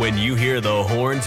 When you hear the horns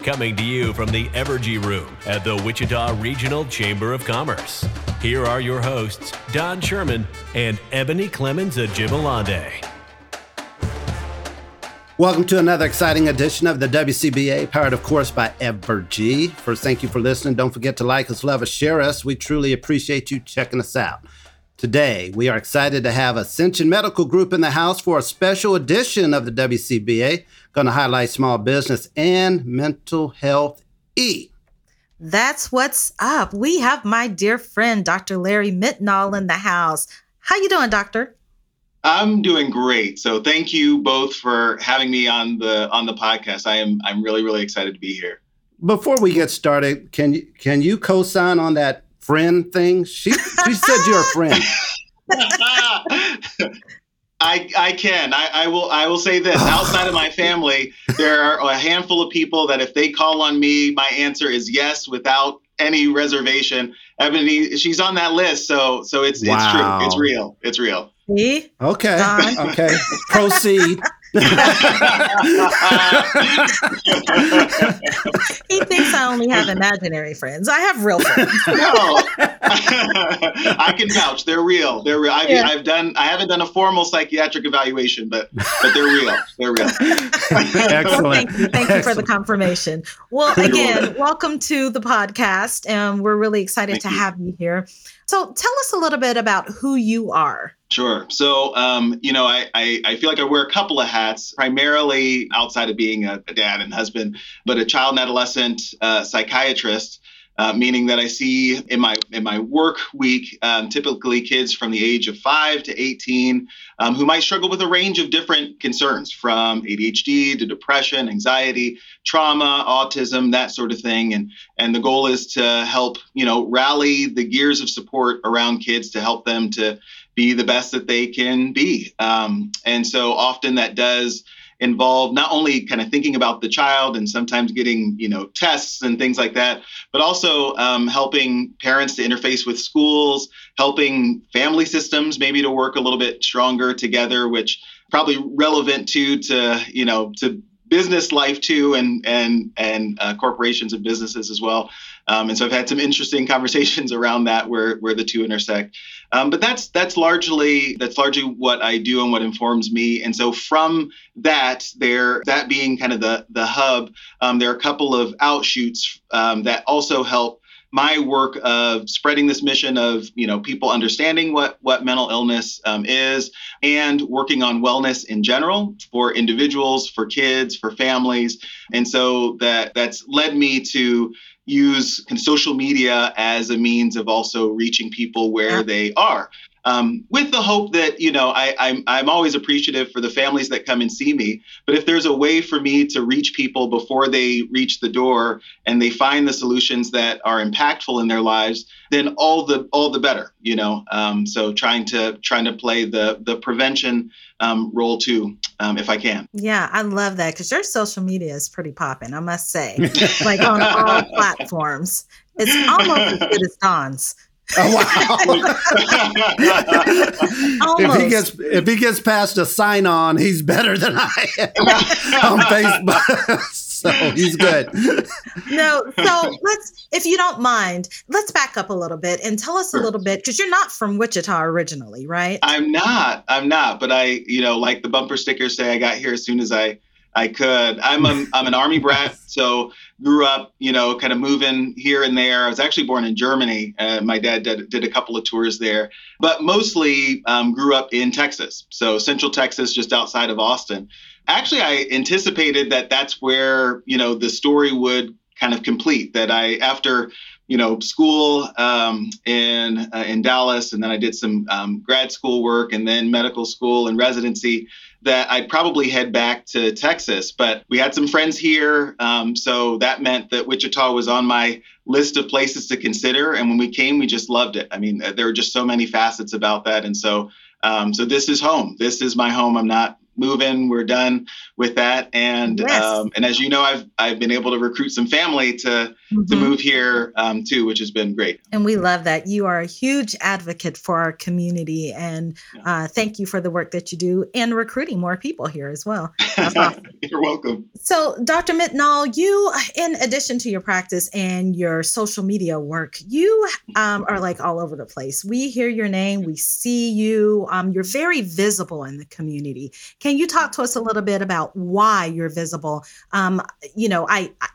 Coming to you from the Evergy Room at the Wichita Regional Chamber of Commerce. Here are your hosts, Don Sherman and Ebony Clemens Ajibalande. Welcome to another exciting edition of the WCBA, powered, of course, by Evergy. First, thank you for listening. Don't forget to like us, love us, share us. We truly appreciate you checking us out. Today, we are excited to have Ascension Medical Group in the house for a special edition of the WCBA, going to highlight small business and mental health E. That's what's up. We have my dear friend, Dr. Larry Mitnaul, in the house. How you doing, Doctor? I'm doing great. So thank you both for having me on the podcast. I'm really, really excited to be here. Before we get started, can you co-sign on that friend thing? She said you're a friend. I can. I will say this. Outside of my family, there are a handful of people that if they call on me, my answer is yes, without any reservation. Ebony, she's on that list. So it's wow. It's true. It's real. It's real. Me? Okay. Don. Okay. Proceed. He thinks I only have imaginary friends. I have real friends. No, I can vouch. They're real. They're real. I haven't done a formal psychiatric evaluation, but they're real. They're real. Excellent. Well, thank you for the confirmation. Well, again, welcome to the podcast, and we're really excited to have you here. So, tell us a little bit about who you are. Sure. So, I feel like I wear a couple of hats, primarily outside of being a dad and husband, but a child and adolescent psychiatrist, meaning that I see in my work week, typically kids from the age of 5 to 18 who might struggle with a range of different concerns, from ADHD to depression, anxiety, trauma, autism, that sort of thing. And the goal is to help, rally the gears of support around kids to help them to be the best that they can be. And so often that does involve not only kind of thinking about the child and sometimes getting, tests and things like that, but also helping parents to interface with schools, helping family systems maybe to work a little bit stronger together, which probably relevant to business life too, and corporations and businesses as well. And so I've had some interesting conversations around that where the two intersect. But that's largely what I do and what informs me. And so from that, that being kind of the hub, there are a couple of outshoots that also help my work of spreading this mission of, people understanding what mental illness is, and working on wellness in general for individuals, for kids, for families. And so that's led me to use social media as a means of also reaching people where they are. With the hope that, I'm always appreciative for the families that come and see me. But if there's a way for me to reach people before they reach the door and they find the solutions that are impactful in their lives, then all the better, So trying to play the prevention role too, if I can. Yeah, I love that, because your social media is pretty popping, I must say, like on all platforms. It's almost as good as Don's. Oh, wow. If he gets past a sign on, he's better than I am on Facebook. So he's good. No, so if you don't mind, let's back up a little bit and tell us a little bit, because you're not from Wichita originally, right? I'm not. But I, like the bumper stickers say, I got here as soon as I could. I'm an Army brat, so grew up, you know, kind of moving here and there. I was actually born in Germany. My dad did a couple of tours there, but mostly grew up in Texas. So Central Texas, just outside of Austin. Actually, I anticipated that that's where, you know, the story would kind of complete, that I, after, you know, school in Dallas, and then I did some grad school work and then medical school and residency, that I'd probably head back to Texas. But we had some friends here. So that meant that Wichita was on my list of places to consider. And when we came, we just loved it. I mean, there were just so many facets about that. And so, so this is home. This is my home. I'm not moving. We're done with that. And, yes. And as you know, I've been able to recruit some family to move here, too, which has been great. And we love that. You are a huge advocate for our community, and thank you for the work that you do and recruiting more people here as well. Awesome. You're welcome. So Dr. Mitnaul, you, in addition to your practice and your social media work, you are like all over the place. We hear your name. We see you. You're very visible in the community. Can you talk to us a little bit about why you're visible? You know,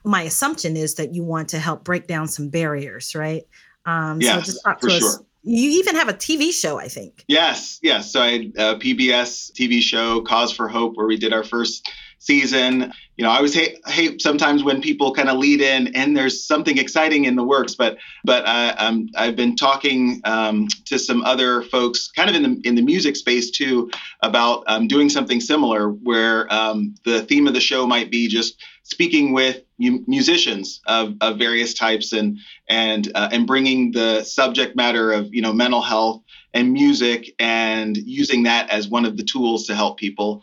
my assumption is that you want to help break down some barriers, right? Yes, so just talk to us. Sure. You even have a TV show, I think. Yes. So I had a PBS TV show, Cause for Hope, where we did our first season. You know, I always hate sometimes when people kind of lead in and there's something exciting in the works, but I've been talking to some other folks kind of in the music space too about doing something similar, where the theme of the show might be just speaking with musicians of various types and bringing the subject matter of, you know, mental health and music, and using that as one of the tools to help people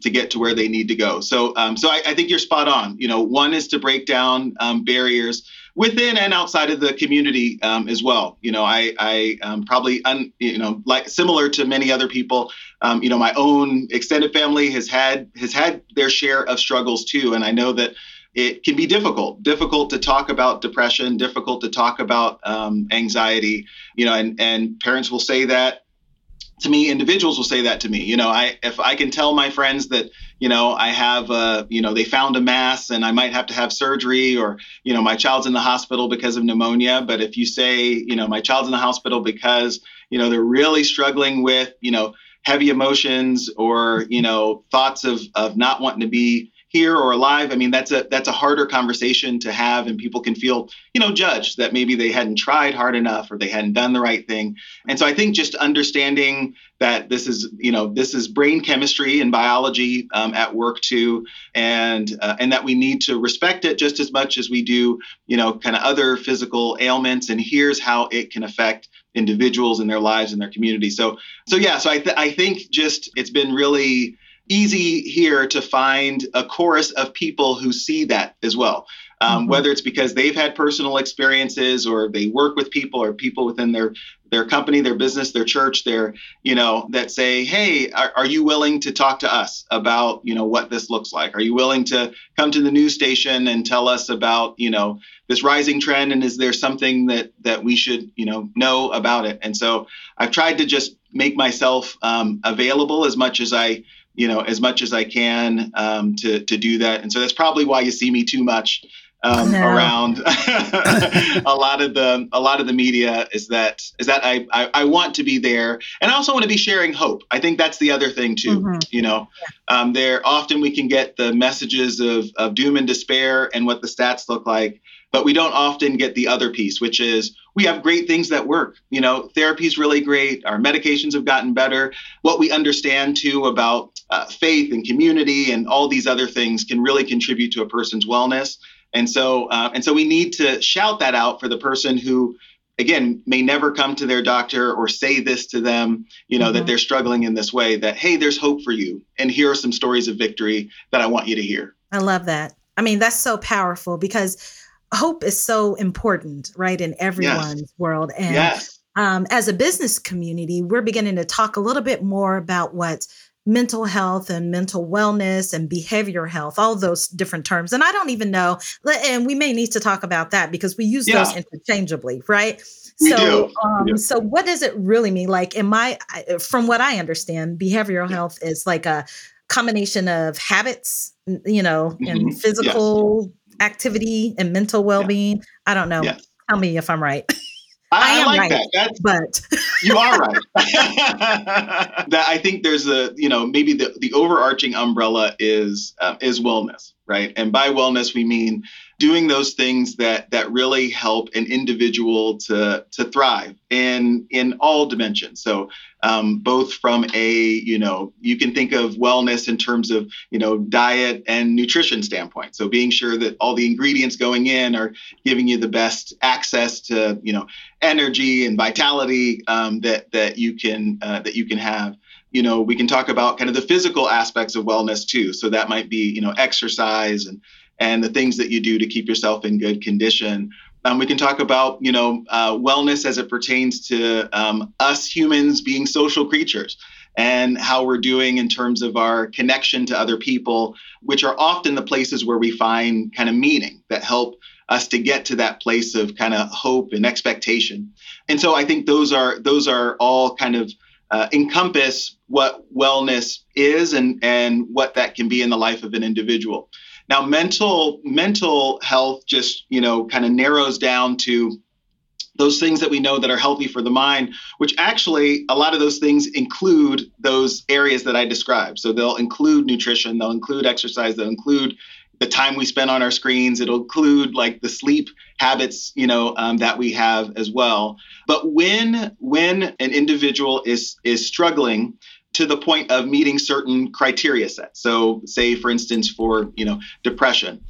to get to where they need to go. So I think you're spot on. You know, one is to break down barriers within and outside of the community as well. You know, I probably, like similar to many other people, you know, my own extended family has had their share of struggles too. And I know that it can be difficult to talk about depression, difficult to talk about anxiety, you know, and parents will say that to me, individuals will say that to me. You know, if I can tell my friends that, you know, I have you know, they found a mass and I might have to have surgery, or, you know, my child's in the hospital because of pneumonia. But if you say, you know, my child's in the hospital because, you know, they're really struggling with, you know, heavy emotions, or, you know, thoughts of not wanting to be here or alive, I mean, that's a harder conversation to have, and people can feel, you know, judged that maybe they hadn't tried hard enough or they hadn't done the right thing. And so I think just understanding that this is brain chemistry and biology at work too, and that we need to respect it just as much as we do, you know, kind of other physical ailments. And here's how it can affect individuals in their lives and their community. So I think just it's been really easy here to find a chorus of people who see that as well, whether it's because they've had personal experiences, or they work with people, or people within their company, their business, their church, their, you know, that say, hey, are you willing to talk to us about, you know, what this looks like? Are you willing to come to the news station and tell us about, you know, this rising trend? And is there something that we should, you know about it? And so I've tried to just make myself available as much as I can to do that. And so that's probably why you see me too much around a lot of the media is that I want to be there. And I also want to be sharing hope. I think that's the other thing too, you know, there often we can get the messages of doom and despair and what the stats look like, but we don't often get the other piece, which is we have great things that work. You know, therapy's really great. Our medications have gotten better. What we understand too about faith and community and all these other things can really contribute to a person's wellness. And so we need to shout that out for the person who, again, may never come to their doctor or say this to them, you know, that they're struggling in this way, that, hey, there's hope for you. And here are some stories of victory that I want you to hear. I love that. I mean, that's so powerful, because hope is so important, right, in everyone's world. And as a business community, we're beginning to talk a little bit more about what mental health and mental wellness and behavioral health, all those different terms. And I don't even know, and we may need to talk about that, because we use those interchangeably, right? So what does it really mean? Like, from what I understand, behavioral health is like a combination of habits, you know, and physical activity and mental well-being. Yeah. I don't know. Yeah. Tell me if I'm right. I am like right, that. But you are right. That I think there's a, you know, maybe the overarching umbrella is wellness, right? And by wellness, we mean doing those things that really help an individual to thrive in all dimensions. So both from a, you know, you can think of wellness in terms of, you know, diet and nutrition standpoint. So being sure that all the ingredients going in are giving you the best access to, you know, energy and vitality that you can have. You know, we can talk about kind of the physical aspects of wellness too. So that might be, you know, exercise and the things that you do to keep yourself in good condition. We can talk about, you know, wellness as it pertains to us humans being social creatures and how we're doing in terms of our connection to other people, which are often the places where we find kind of meaning that help us to get to that place of kind of hope and expectation. And so I think those are all kind of encompass what wellness is and what that can be in the life of an individual. Now, mental health just, you know, kind of narrows down to those things that we know that are healthy for the mind, which actually a lot of those things include those areas that I described. So they'll include nutrition, they'll include exercise, they'll include the time we spend on our screens. It'll include like the sleep habits, you know, that we have as well. But when an individual is struggling to the point of meeting certain criteria sets. So say, for instance, for, you know, depression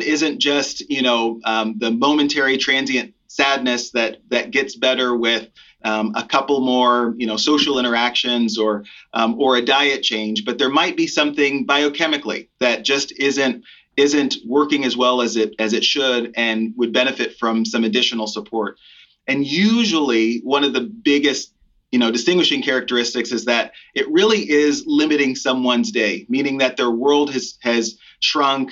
isn't just, you know, the momentary transient sadness that gets better with a couple more, you know, social interactions or a diet change, but there might be something biochemically that just isn't working as well as it should and would benefit from some additional support. And usually one of the biggest, you know, distinguishing characteristics is that it really is limiting someone's day, meaning that their world has shrunk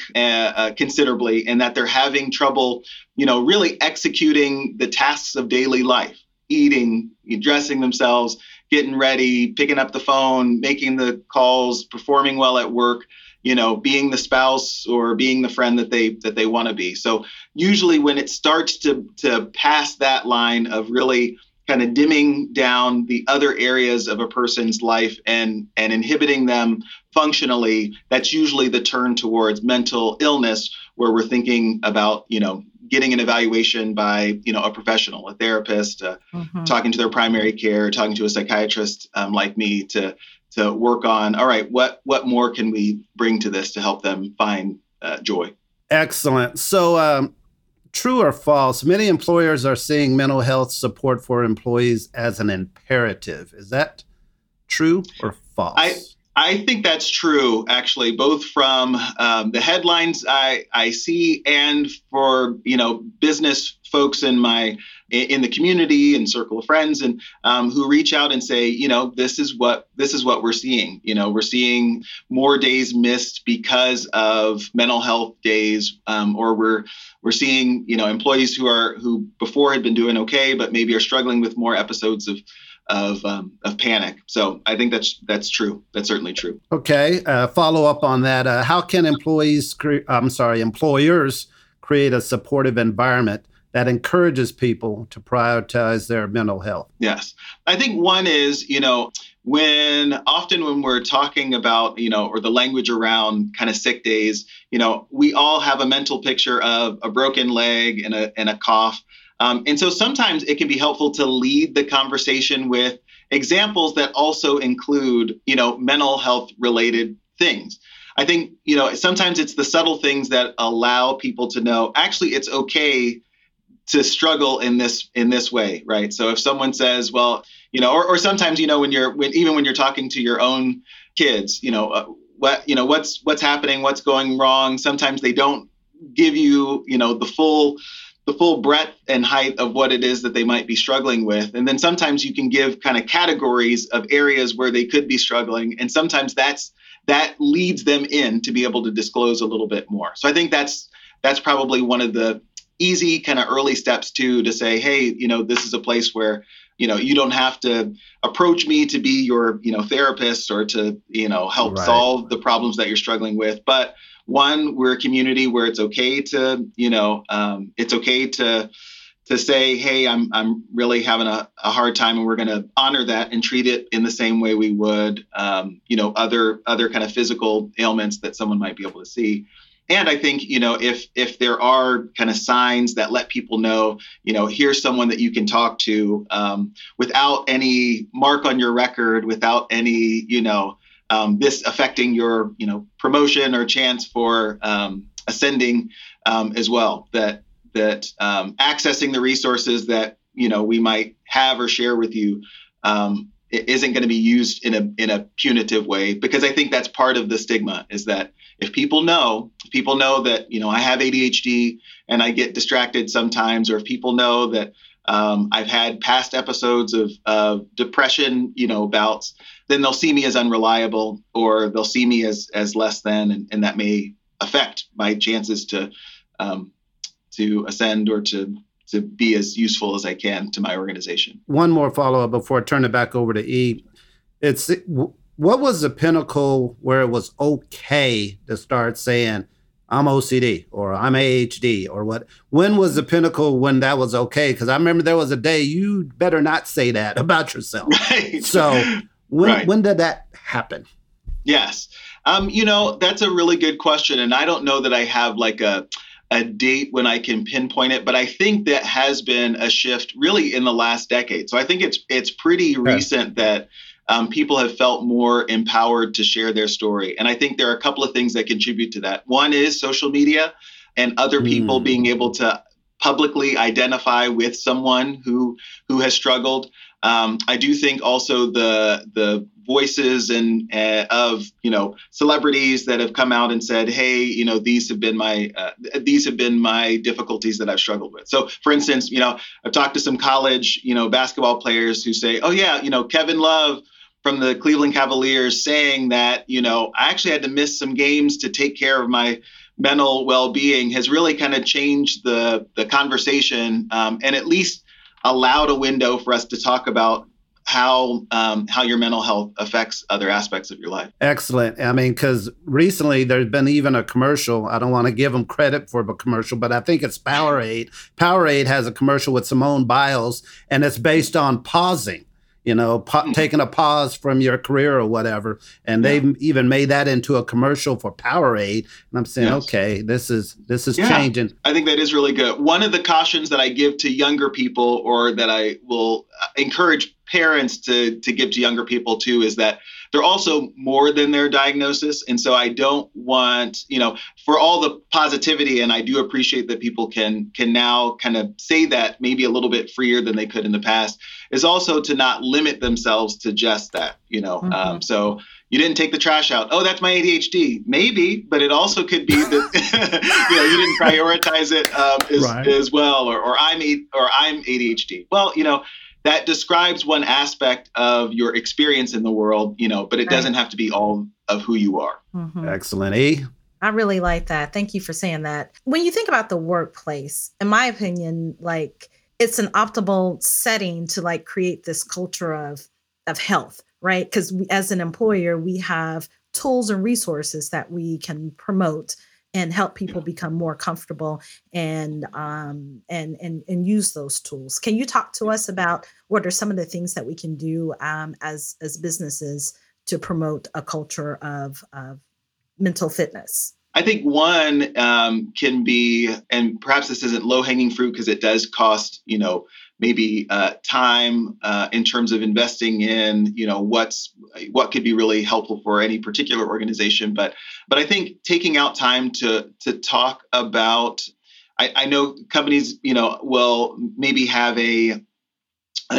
considerably and that they're having trouble, you know, really executing the tasks of daily life, eating, dressing themselves, getting ready, picking up the phone, making the calls, performing well at work, you know, being the spouse or being the friend that they want to be. So usually when it starts to pass that line of really kind of dimming down the other areas of a person's life and inhibiting them functionally, that's usually the turn towards mental illness, where we're thinking about, you know, getting an evaluation by, you know, a professional, a therapist, talking to their primary care, talking to a psychiatrist like me to work on, all right, what more can we bring to this to help them find joy? Excellent. So, true or false, many employers are seeing mental health support for employees as an imperative. Is that true or false? I think that's true, actually, both from the headlines I see and for, you know, business folks in the community and circle of friends and who reach out and say, you know, this is what we're seeing. You know, we're seeing more days missed because of mental health days, or we're seeing, you know, employees who before had been doing okay, but maybe are struggling with more episodes of panic. So I think that's true. That's certainly true. Okay. Follow up on that. How can employers create a supportive environment that encourages people to prioritize their mental health? Yes. I think one is, you know, when we're talking about, you know, or the language around kind of sick days, you know, we all have a mental picture of a broken leg and a cough. And so sometimes it can be helpful to lead the conversation with examples that also include, you know, mental health related things. I think, you know, sometimes it's the subtle things that allow people to know, actually, it's okay to struggle in this way, right? So if someone says, well, you know, or sometimes, you know, when you're talking to your own kids, you know, what's happening, what's going wrong. Sometimes they don't give you, you know, the full breadth and height of what it is that they might be struggling with. And then sometimes you can give kind of categories of areas where they could be struggling. And sometimes that leads them in to be able to disclose a little bit more. So I think that's probably one of the easy kind of early steps to say, hey, you know, this is a place where, you know, you don't have to approach me to be your, you know, therapist or to, you know, help solve the problems that you're struggling with. But One, we're a community where it's okay to, it's okay to say, hey, I'm really having a hard time, and we're going to honor that and treat it in the same way we would, other kind of physical ailments that someone might be able to see. And I think, if there are kind of signs that let people know, here's someone that you can talk to without any mark on your record, without any, this affecting your, promotion or chance for ascending as well, that accessing the resources that, we might have or share with you isn't going to be used in a punitive way, because I think that's part of the stigma, is that if people know that, I have ADHD and I get distracted sometimes, or if people know that I've had past episodes of depression, bouts, then they'll see me as unreliable, or they'll see me as less than, and that may affect my chances to ascend, or to be as useful as I can to my organization. One more follow-up before I turn it back over to E. What was the pinnacle where it was okay to start saying, I'm OCD or I'm ADHD or what? When was the pinnacle when that was okay? Because I remember there was a day you better not say that about yourself. Right. So when did that happen? Yes. That's a really good question. And I don't know that I have like a date when I can pinpoint it, but I think that has been a shift really in the last decade. So I think it's pretty recent that people have felt more empowered to share their story. And I think there are a couple of things that contribute to that. One is social media and other people being able to publicly identify with someone who has struggled. I do think also the voices and of celebrities that have come out and said, hey, these have been my difficulties that I've struggled with. So, for instance, I've talked to some college basketball players who say, oh yeah, Kevin Love from the Cleveland Cavaliers saying that I actually had to miss some games to take care of my mental well-being has really kind of changed the conversation, and at least allowed a window for us to talk about how your mental health affects other aspects of your life. Excellent. I mean, because recently there's been even a commercial. I don't want to give them credit for the commercial, but I think it's Powerade. Powerade has a commercial with Simone Biles, and it's based on pausing, taking a pause from your career or whatever. And they've even made that into a commercial for Powerade. And I'm saying, okay, this is changing. I think that is really good. One of the cautions that I give to younger people, or that I will encourage parents to give to younger people too, is that they're also more than their diagnosis. And so I don't want, for all the positivity, and I do appreciate that people can now kind of say that maybe a little bit freer than they could in the past, is also to not limit themselves to just that, so you didn't take the trash out. Oh, that's my ADHD. Maybe, but it also could be that you didn't prioritize it as well, or I'm ADHD. Well, that describes one aspect of your experience in the world, but it doesn't have to be all of who you are. Mm-hmm. Excellent. E? I really like that. Thank you for saying that. When you think about the workplace, in my opinion, it's an optimal setting to create this culture of health, right? Because as an employer, we have tools and resources that we can promote and help people become more comfortable and use those tools. Can you talk to us about what are some of the things that we can do as businesses to promote a culture of mental fitness? I think one can be, and perhaps this isn't low-hanging fruit because it does cost, maybe time in terms of investing in, what could be really helpful for any particular organization. But I think taking out time to talk about, I know companies, will maybe have a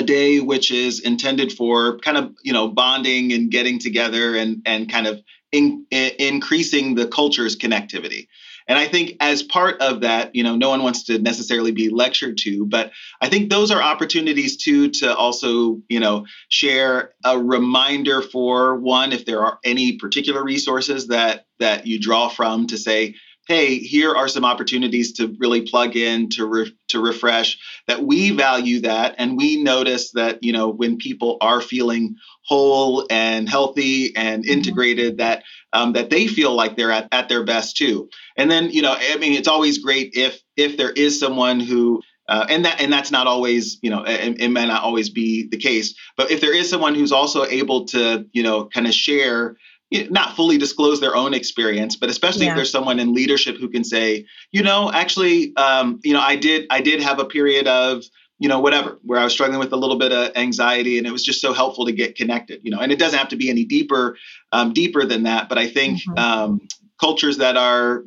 day which is intended for kind of, bonding and getting together and kind of increasing the culture's connectivity. And I think as part of that, no one wants to necessarily be lectured to, but I think those are opportunities too to also, share a reminder for one, if there are any particular resources that you draw from to say, hey, here are some opportunities to really plug in, to refresh, that we value that. And we notice that, you know, when people are feeling whole and healthy and integrated, that they feel like they're at their best too. And then, you know, I mean, it's always great if there is someone who, and that's not always, you know, it may not always be the case, but if there is someone who's also able to, you know, kind of share, not fully disclose their own experience, but especially if there's someone in leadership who can say, you know, actually, you know, I did have a period of, you know, whatever, where I was struggling with a little bit of anxiety, and it was just so helpful to get connected, you know, and it doesn't have to be any deeper than that. But I think cultures that are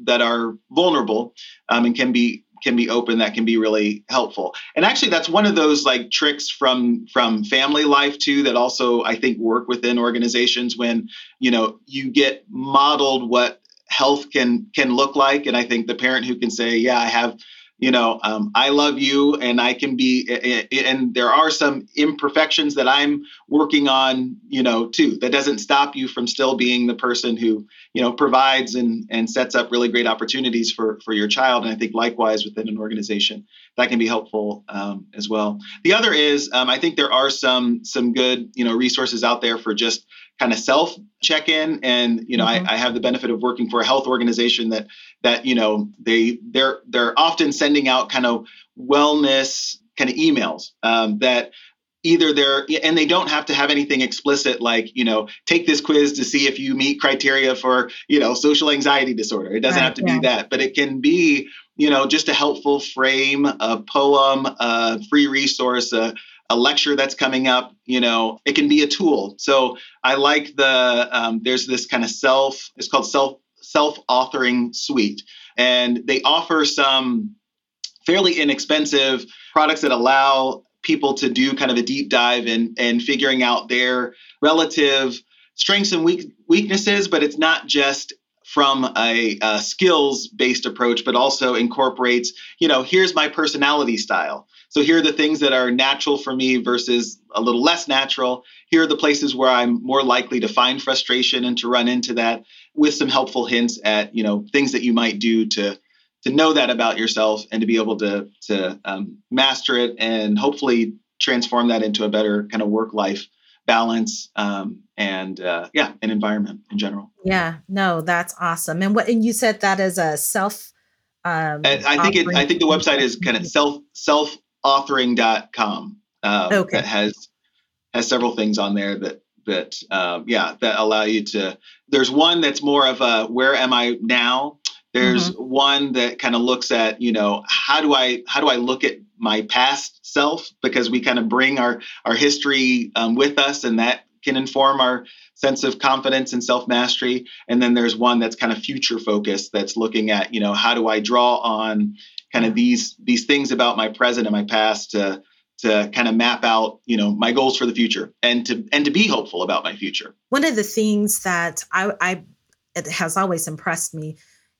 vulnerable and can be open, that can be really helpful. And actually, that's one of those like tricks from family life too, that also I think work within organizations when, you know, you get modeled what health can look like. And I think the parent who can say, yeah, I have, you know, I love you, and I can be, and there are some imperfections that I'm working on, you know, too. That doesn't stop you from still being the person who, you know, provides and sets up really great opportunities for your child. And I think likewise within an organization, that can be helpful as well. The other is, I think there are some good, you know, resources out there for just kind of self check in. And, you know, I have the benefit of working for a health organization that, you know, they're often sending out kind of wellness kind of emails that either and they don't have to have anything explicit like, you know, take this quiz to see if you meet criteria for, you know, social anxiety disorder. It doesn't have to be that, but it can be, you know, just a helpful frame, a poem, a free resource, a lecture that's coming up, you know, it can be a tool. So I like there's this kind of it's called self-authoring suite. And they offer some fairly inexpensive products that allow people to do kind of a deep dive and figuring out their relative strengths and weaknesses, but it's not just from a skills-based approach, but also incorporates, you know, here's my personality style. So here are the things that are natural for me versus a little less natural. Here are the places where I'm more likely to find frustration and to run into that, with some helpful hints at, you know, things that you might do to know that about yourself and to be able to master it and hopefully transform that into a better kind of work-life balance and environment in general. Yeah, no, that's awesome. And you said that as a self. I think the website is kind of self-authoring.com. Okay. That has several things on there that allow you to. There's one that's more of a where am I now. There's one that kind of looks at, you know, how do I look at my past self, because we kind of bring our history with us, and that can inform our sense of confidence and self-mastery. And then there's one that's kind of future focused, that's looking at, you know, how do I draw on kind of these things about my present and my past to kind of map out, you know, my goals for the future and to be hopeful about my future. One of the things that it has always impressed me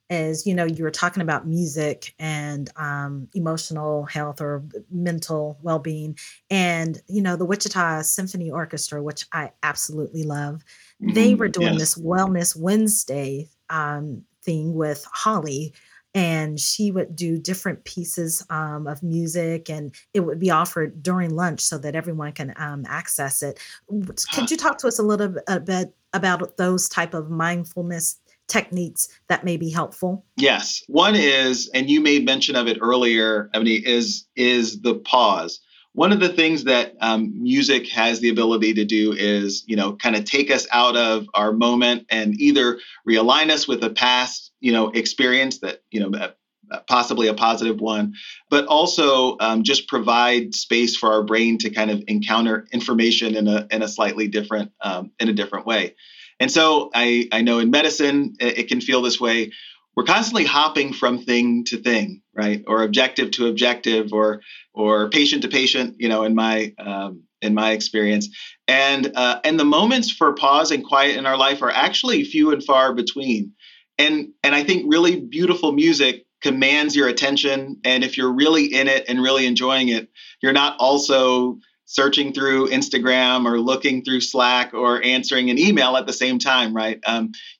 is, you know, you were talking about music and emotional health or mental well-being. And, you know, the Wichita Symphony Orchestra, which I absolutely love, they were doing this Wellness Wednesday thing with Holly. And she would do different pieces of music, and it would be offered during lunch so that everyone can access it. Could you talk to us a bit about those type of mindfulness techniques that may be helpful? Yes. One is, and you made mention of it earlier, I mean, is the pause. One of the things that music has the ability to do is, you know, kind of take us out of our moment and either realign us with a past, you know, experience that, you know, possibly a positive one, but also just provide space for our brain to kind of encounter information in a slightly different, in a different way. And so I know in medicine, it can feel this way. We're constantly hopping from thing to thing, right? Or objective to objective or patient to patient, you know, in my experience. And the moments for pause and quiet in our life are actually few and far between. And I think really beautiful music commands your attention. And if you're really in it and really enjoying it, you're not also searching through Instagram or looking through Slack or answering an email at the same time, right?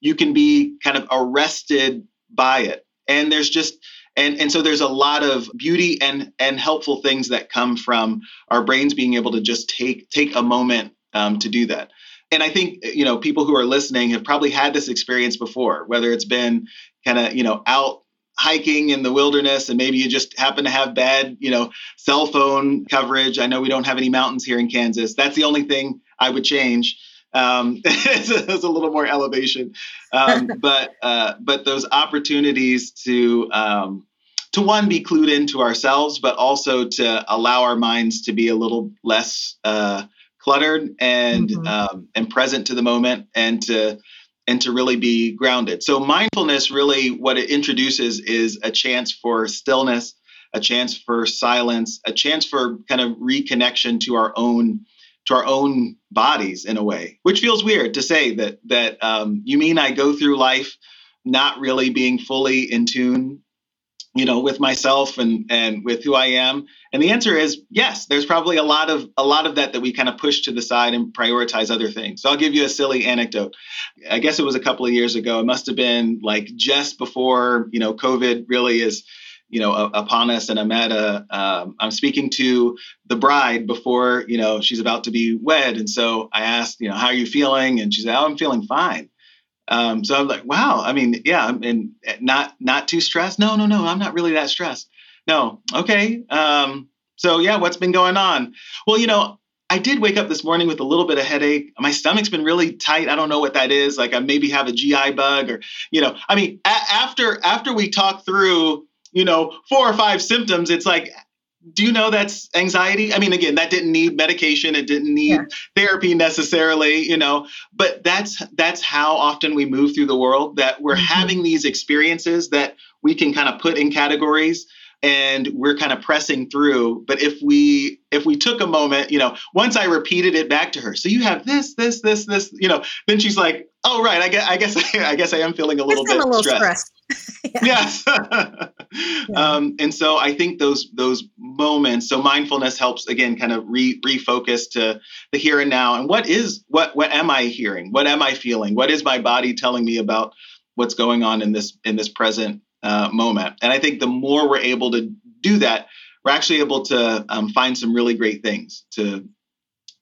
You can be kind of arrested by it. And there's just and so there's a lot of beauty and helpful things that come from our brains being able to just take a moment to do that. And I think, you know, people who are listening have probably had this experience before, whether it's been kind of, you know, out hiking in the wilderness and maybe you just happen to have bad, you know, cell phone coverage. I know we don't have any mountains here in Kansas. That's the only thing I would change. It's a little more elevation, but those opportunities to one, be clued into ourselves, but also to allow our minds to be a little less cluttered and present to the moment, and to really be grounded. So mindfulness, really, what it introduces is a chance for stillness, a chance for silence, a chance for kind of reconnection to our own bodies in a way, which feels weird to say that you mean I go through life not really being fully in tune, you know, with myself and with who I am. And the answer is yes, there's probably a lot of that we kind of push to the side and prioritize other things. So I'll give you a silly anecdote. I guess it was a couple of years ago. It must've been like just before, you know, COVID really is, you know, upon us. And I'm speaking to the bride before, you know, she's about to be wed. And so I asked, you know, how are you feeling? And she said, oh, I'm feeling fine. So I'm like, wow. I mean, yeah. And not too stressed. No, I'm not really that stressed. No. Okay. So yeah, what's been going on? Well, you know, I did wake up this morning with a little bit of headache. My stomach's been really tight. I don't know what that is. Like I maybe have a GI bug or, you know, I mean, after we talk through, you know, 4 or 5 symptoms, it's like, do you know that's anxiety? I mean, again, that didn't need medication. It didn't need therapy necessarily, you know, but that's how often we move through the world, that we're having these experiences that we can kind of put in categories and we're kind of pressing through. But if we took a moment, you know, once I repeated it back to her, so you have this, you know, then she's like, oh, right. I guess I am feeling a little stressed. Yes. And so I think those moments, so mindfulness helps again, kind of refocus to the here and now. And what am I hearing? What am I feeling? What is my body telling me about what's going on in this present moment? And I think the more we're able to do that, we're actually able to find some really great things to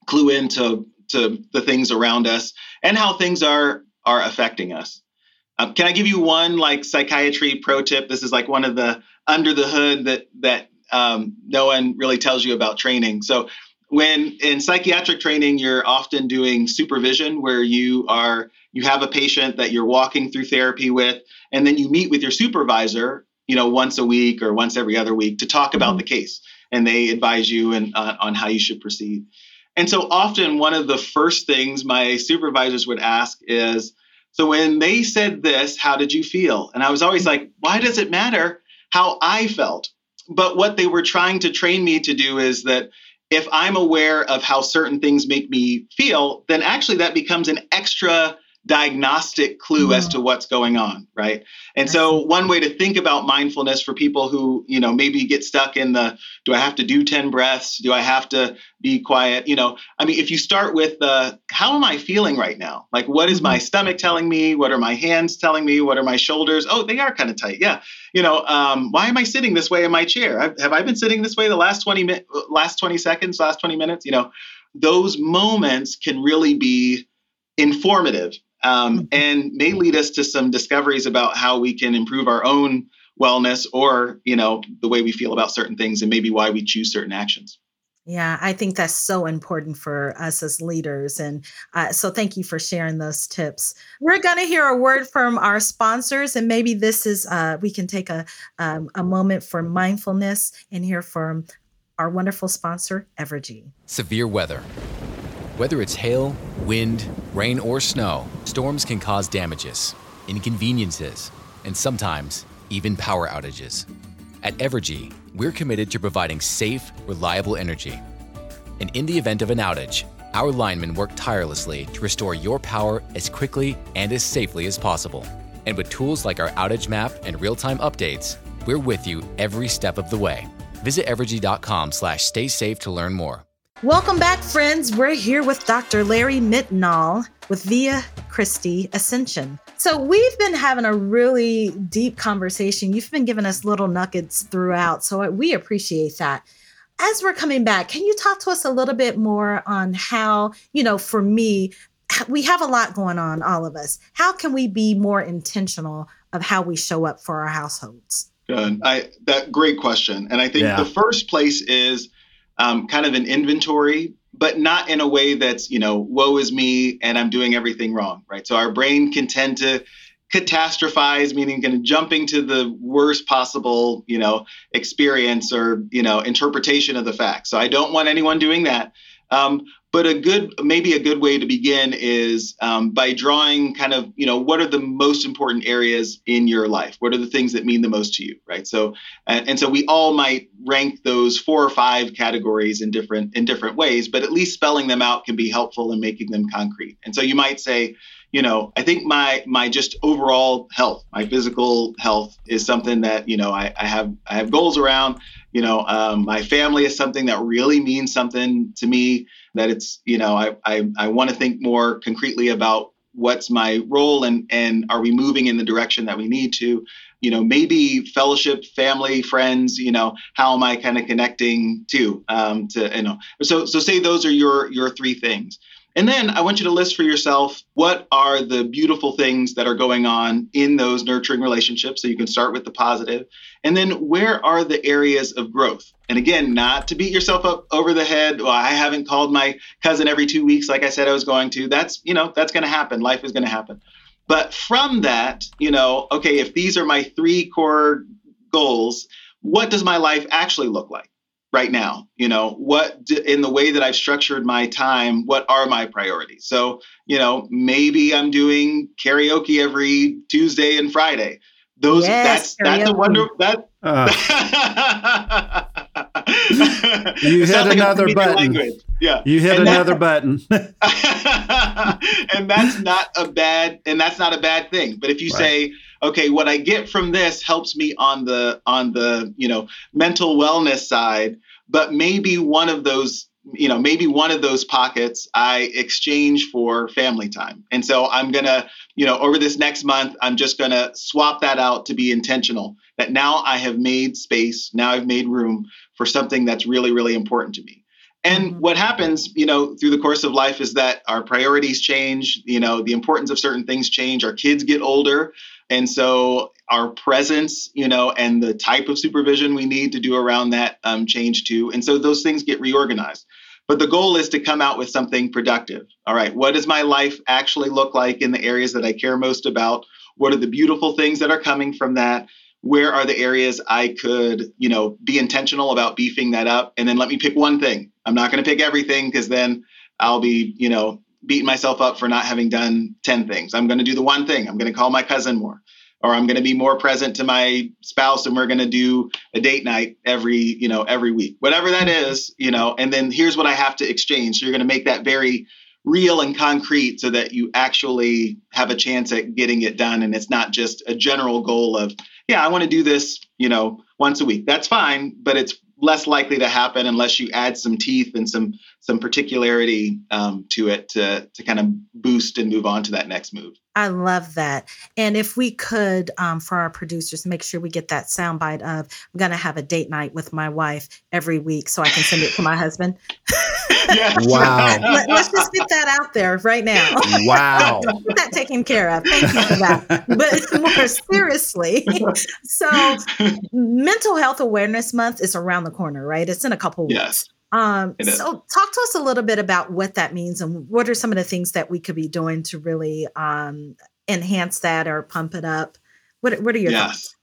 clue into to the things around us and how things are affecting us. Can I give you one like psychiatry pro tip? This is like one of the under the hood that no one really tells you about training. So when in psychiatric training, you're often doing supervision where you have a patient that you're walking through therapy with, and then you meet with your supervisor, you know, once a week or once every other week to talk about the case, and they advise you on how you should proceed. And so often one of the first things my supervisors would ask is, so when they said this, how did you feel? And I was always like, why does it matter how I felt? But what they were trying to train me to do is that if I'm aware of how certain things make me feel, then actually that becomes an extra diagnostic clue as to what's going on, right? And so one way to think about mindfulness for people who, you know, maybe get stuck in the, do I have to do 10 breaths? Do I have to be quiet? You know, I mean, if you start with how am I feeling right now? Like, what is my stomach telling me? What are my hands telling me? What are my shoulders? Oh, they are kind of tight. Yeah. You know, why am I sitting this way in my chair? Have I been sitting this way the last 20 minutes? You know, those moments can really be informative. And may lead us to some discoveries about how we can improve our own wellness or, you know, the way we feel about certain things and maybe why we choose certain actions. Yeah, I think that's so important for us as leaders. And so thank you for sharing those tips. We're going to hear a word from our sponsors, and maybe this is, we can take a moment for mindfulness and hear from our wonderful sponsor, Evergy. Severe weather. Whether it's hail, wind, rain, or snow, storms can cause damages, inconveniences, and sometimes even power outages. At Evergy, we're committed to providing safe, reliable energy. And in the event of an outage, our linemen work tirelessly to restore your power as quickly and as safely as possible. And with tools like our outage map and real-time updates, we're with you every step of the way. Visit evergy.com/staysafe to learn more. Welcome back, friends. We're here with Dr. Larry Mitnaul with Via Christi Ascension, So we've been having a really deep conversation. You've been giving us little nuggets throughout, so we appreciate that. As we're coming back, can you talk to us a little bit more on how, you know, for me, we have a lot going on, all of us. How can we be more intentional of how we show up for our households? Good. That great question. And I think the first place is kind of an inventory, but not in a way that's, you know, woe is me and I'm doing everything wrong, right? So our brain can tend to catastrophize, meaning kind of jumping to the worst possible, you know, experience or, you know, interpretation of the facts. So I don't want anyone doing that. But a good way to begin is by drawing kind of, you know, what are the most important areas in your life? What are the things that mean the most to you, right? So, and so we all might rank those 4 or 5 categories in different ways, but at least spelling them out can be helpful in making them concrete. And so you might say, you know, I think my just overall health, my physical health is something that, you know, I have goals around. You know, my family is something that really means something to me, that it's, you know, I want to think more concretely about what's my role and are we moving in the direction that we need to. You know, maybe fellowship, family, friends, you know, how am I kind of connecting to, you know, so say those are your 3 things. And then I want you to list for yourself, what are the beautiful things that are going on in those nurturing relationships? So you can start with the positive. And then where are the areas of growth? And again, not to beat yourself up over the head. Well, I haven't called my cousin every 2 weeks like I said I was going to. That's, you know, that's going to happen. Life is going to happen. But from that, you know, okay, if these are my 3 core goals, what does my life actually look like right now? You know, in the way that I've structured my time, what are my priorities? So, you know, maybe I'm doing karaoke every Tuesday and Friday. Those, yes, that's a wonderful, you hit another button. Yeah. You hit another button. And that's not a bad thing. But if you say, okay, what I get from this helps me on the, you know, mental wellness side, but maybe one of those, you know, pockets I exchange for family time. And so I'm going to, you know, over this next month, I'm just going to swap that out to be intentional, that now I have made space, now I've made room for something that's really, really important to me. And what happens, you know, through the course of life is that our priorities change, you know, the importance of certain things change, our kids get older. And so our presence, you know, and the type of supervision we need to do around that change too. And so those things get reorganized. But the goal is to come out with something productive. All right, what does my life actually look like in the areas that I care most about? What are the beautiful things that are coming from that? Where are the areas I could, you know, be intentional about beefing that up? And then let me pick one thing. I'm not going to pick everything because then I'll be, you know, beating myself up for not having done 10 things. I'm going to do the one thing. I'm going to call my cousin more, or I'm going to be more present to my spouse, and we're going to do a date night every week, whatever that is, you know, and then here's what I have to exchange. So you're going to make that very real and concrete so that you actually have a chance at getting it done. And it's not just a general goal of, yeah, I want to do this, you know, once a week. That's fine, but it's less likely to happen unless you add some teeth and some particularity to it to kind of boost and move on to that next move. I love that. And if we could, for our producers, make sure we get that soundbite of, I'm going to have a date night with my wife every week so I can send it to my husband. Yes. Wow. Let's just get that out there right now. Wow. Get that taken care of. Thank you for that. But more seriously, so Mental Health Awareness Month is around the corner, right? It's in a couple weeks. Yes. So talk to us a little bit about what that means and what are some of the things that we could be doing to really enhance that or pump it up. What are your thoughts?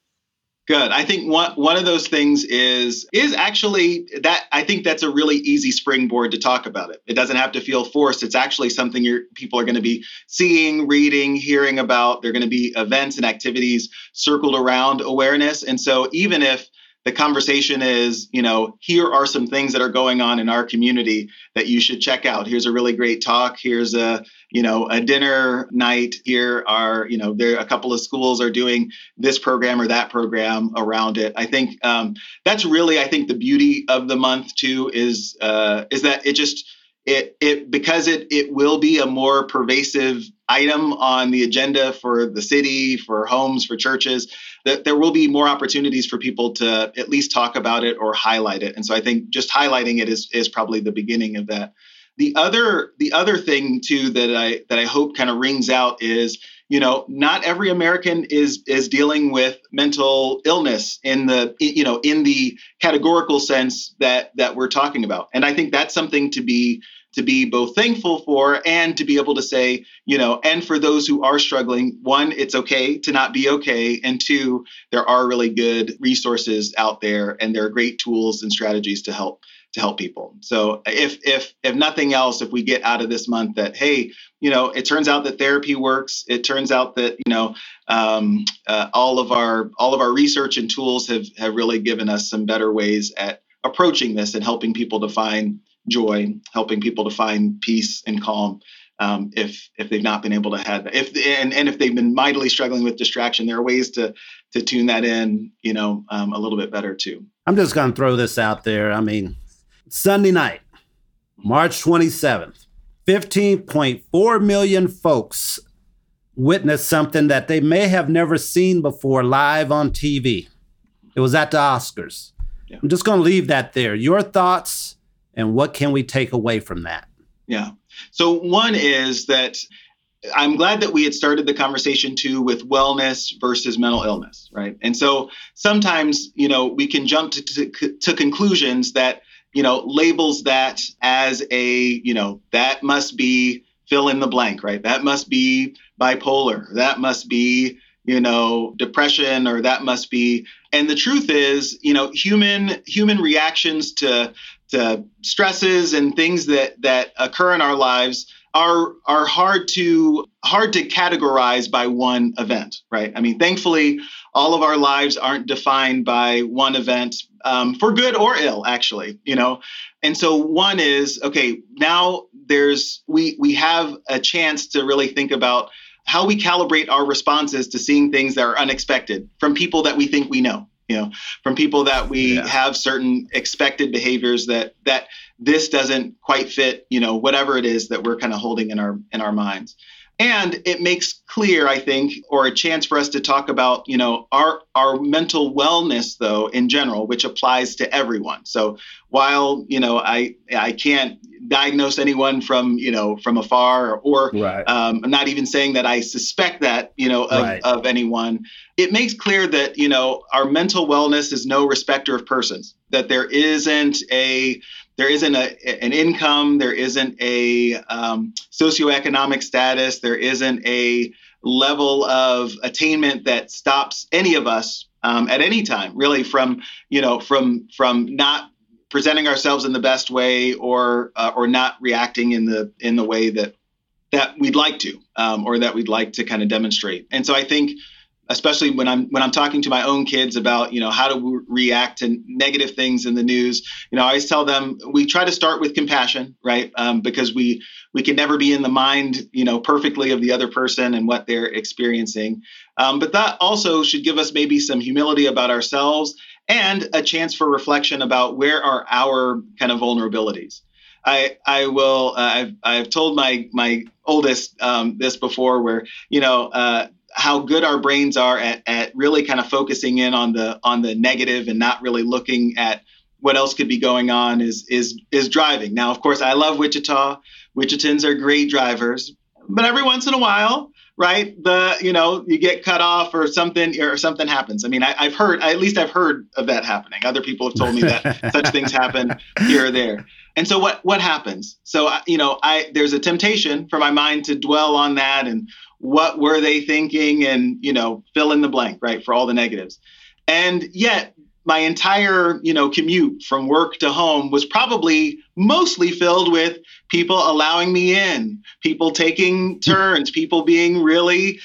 Good. I think one of those things is actually that I think that's a really easy springboard to talk about it. It doesn't have to feel forced. It's actually something people are going to be seeing, reading, hearing about. There are going to be events and activities circled around awareness. And so even if the conversation is, you know, here are some things that are going on in our community that you should check out. Here's a really great talk. Here's a, you know, a dinner night. Here are, you know, there a couple of schools are doing this program or that program around it. I think that's really, I think the beauty of the month too is that it just It will be a more pervasive item on the agenda for the city, for homes, for churches, that there will be more opportunities for people to at least talk about it or highlight it. And so I think just highlighting it is probably the beginning of that. The other thing too that I hope kind of rings out is, not every American is dealing with mental illness in the categorical sense that we're talking about. And I think that's something to be both thankful for and to be able to say, and for those who are struggling, one, it's okay to not be okay. And two, there are really good resources out there and there are great tools and strategies to help people. So if nothing else, if we get out of this month that, hey, it turns out that therapy works. It turns out that, all of our research and tools have really given us some better ways at approaching this and helping people to find joy, helping people to find peace and calm. If they've not been able to have that, if they've been mightily struggling with distraction, there are ways to tune that in, a little bit better too. I'm just going to throw this out there. I mean, Sunday night, March 27th, 15.4 million folks witnessed something that they may have never seen before live on TV. It was at the Oscars. Yeah. I'm just going to leave that there. Your thoughts and what can we take away from that? Yeah. So one is that I'm glad that we had started the conversation too with wellness versus mental illness, right? And so sometimes, we can jump to conclusions that, labels that as a, that must be fill in the blank, right? That must be bipolar. That must be, depression, or that must be. And the truth is, human reactions to stresses and things that occur in our lives are hard to categorize by one event, right? I mean, thankfully, all of our lives aren't defined by one event, for good or ill, actually, And so one is, okay, now we have a chance to really think about how we calibrate our responses to seeing things that are unexpected from people that we think we know, from people that we have certain expected behaviors that this doesn't quite fit, whatever it is that we're kind of holding in our minds. And it makes clear, I think, or a chance for us to talk about, our mental wellness, though, in general, which applies to everyone. So while, I can't diagnose anyone from afar, or right. I'm not even saying that I suspect that, right. of anyone, it makes clear that, our mental wellness is no respecter of persons, that there isn't an income, there isn't a socioeconomic status, there isn't a level of attainment that stops any of us at any time, really, from not presenting ourselves in the best way or not reacting in the way that we'd like to, or that we'd like to kind of demonstrate. And so I think, especially when I'm talking to my own kids about, how to react to negative things in the news, I always tell them, we try to start with compassion, right? Because we can never be in the mind, perfectly of the other person and what they're experiencing. But that also should give us maybe some humility about ourselves and a chance for reflection about where are our kind of vulnerabilities. I've told my oldest this before, where, how good our brains are at really kind of focusing in on the negative and not really looking at what else could be going on is driving. Now, of course, I love Wichita. Wichitans are great drivers, but every once in a while, right, you get cut off or something happens. I mean, I've heard of that happening. Other people have told me that such things happen here or there. And so what happens? So, there's a temptation for my mind to dwell on that and what were they thinking and, fill in the blank, right, for all the negatives. And yet my entire, commute from work to home was probably mostly filled with people allowing me in, people taking turns, people being really,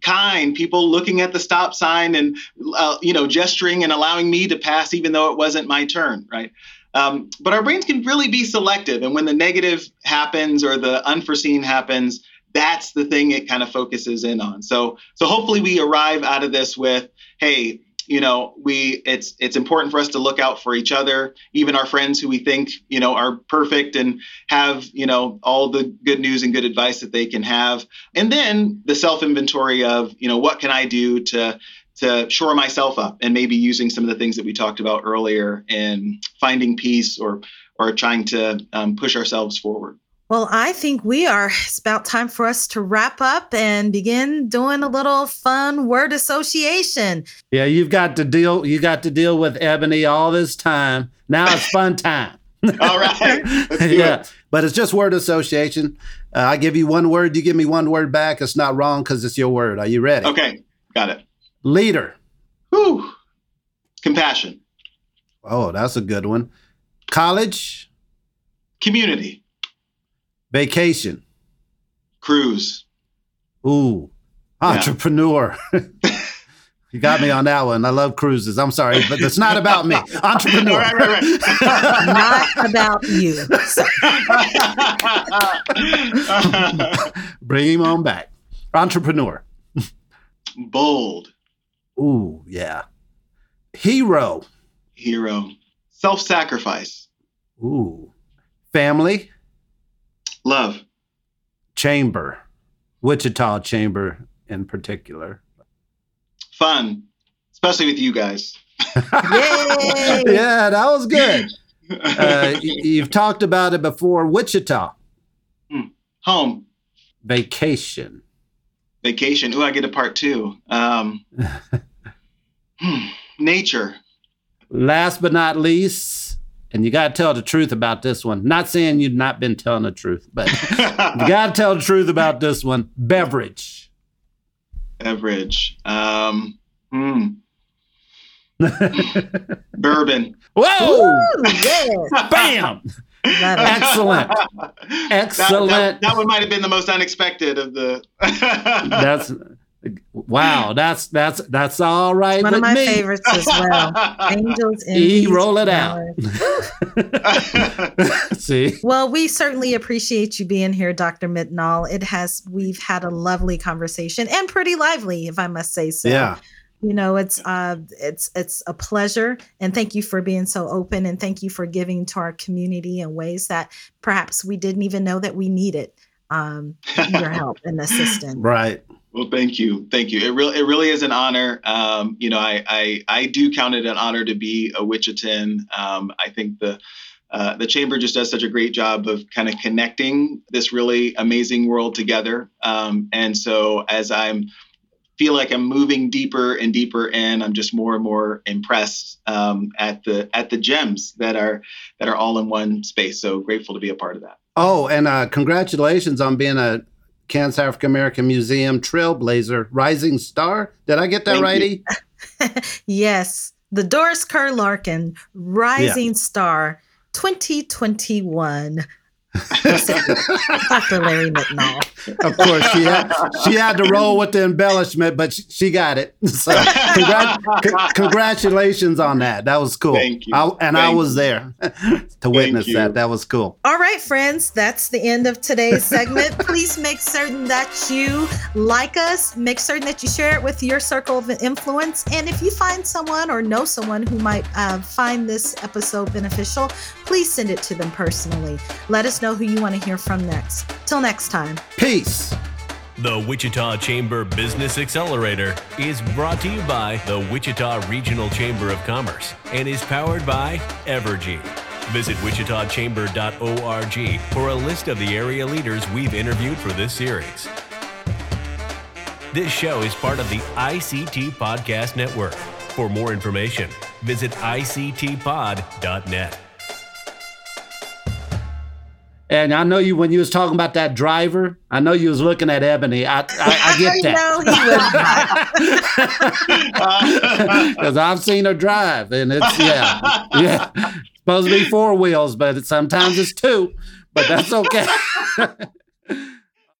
kind, people looking at the stop sign and, gesturing and allowing me to pass even though it wasn't my turn, right? But our brains can really be selective. And when the negative happens or the unforeseen happens, that's the thing it kind of focuses in on. So hopefully we arrive out of this with, hey, you know, it's important for us to look out for each other, even our friends who we think, you know, are perfect and have, you know, all the good news and good advice that they can have. And then the self-inventory of, you know, what can I do to shore myself up, and maybe using some of the things that we talked about earlier and finding peace or trying to push ourselves forward. Well, I think it's about time for us to wrap up and begin doing a little fun word association. Yeah, you got to deal with Ebony all this time. Now it's fun time. All right. Let's do it. But it's just word association. I give you one word, you give me one word back. It's not wrong because it's your word. Are you ready? Okay, got it. Leader. Whew. Compassion. Oh, that's a good one. College. Community. Vacation. Cruise. Ooh. Entrepreneur. Yeah. You got me on that one. I love cruises. I'm sorry, but it's not about me. Entrepreneur. Right. Not about you. Bring him on back. Entrepreneur. Bold. Ooh, yeah. Hero. Self-sacrifice. Ooh. Family. Love. Chamber. Wichita Chamber in particular. Fun. Especially with you guys. Yay! Yeah, that was good. You've talked about it before. Wichita. Home. Vacation. Ooh, I get a part two. Nature. Last but not least, and you got to tell the truth about this one. Not saying you've not been telling the truth, but you got to tell the truth about this one. Beverage. Bourbon. Whoa! Ooh, yeah. Bam! Excellent. That one might have been the most unexpected of the. That's all right. It's one with of my favorites as well. Angels in East roll it out. See. Well, we certainly appreciate you being here, Dr. Mitnaul. We've had a lovely conversation, and pretty lively, if I must say so. Yeah. You know, it's a pleasure, and thank you for being so open, and thank you for giving to our community in ways that perhaps we didn't even know that we needed your help and assistance. Right. Well, thank you. It really is an honor. You know, I do count it an honor to be a Wichitan. I think the chamber just does such a great job of kind of connecting this really amazing world together. And so as I feel like I'm moving deeper and deeper in, I'm just more and more impressed at the gems that are all in one space. So grateful to be a part of that. Oh, and congratulations on being a Kansas African American Museum Trailblazer Rising Star. Did I get that right? E? Yes, the Doris Kerr Larkin Rising Star 2021. Dr. Larry Mitnaul. Of course, she had to roll with the embellishment, but she got it. So congratulations on that. That was cool. Thank you. I was there to witness that. That was cool. All right, friends, that's the end of today's segment. Please make certain that you like us. Make certain that you share it with your circle of influence. And if you find someone or know someone who might find this episode beneficial, please send it to them personally. Let us know who you want to hear from next. Till next time. Peace. The Wichita Chamber Business Accelerator is brought to you by the Wichita Regional Chamber of Commerce and is powered by Evergy. Visit wichitachamber.org for a list of the area leaders we've interviewed for this series. This show is part of the ICT Podcast Network. For more information, visit ictpod.net. And I know you, when you was talking about that driver, I know you was looking at Ebony. I get that. Because I've seen her drive, and it's, yeah. It's supposed to be four wheels, but sometimes it's two, but that's okay.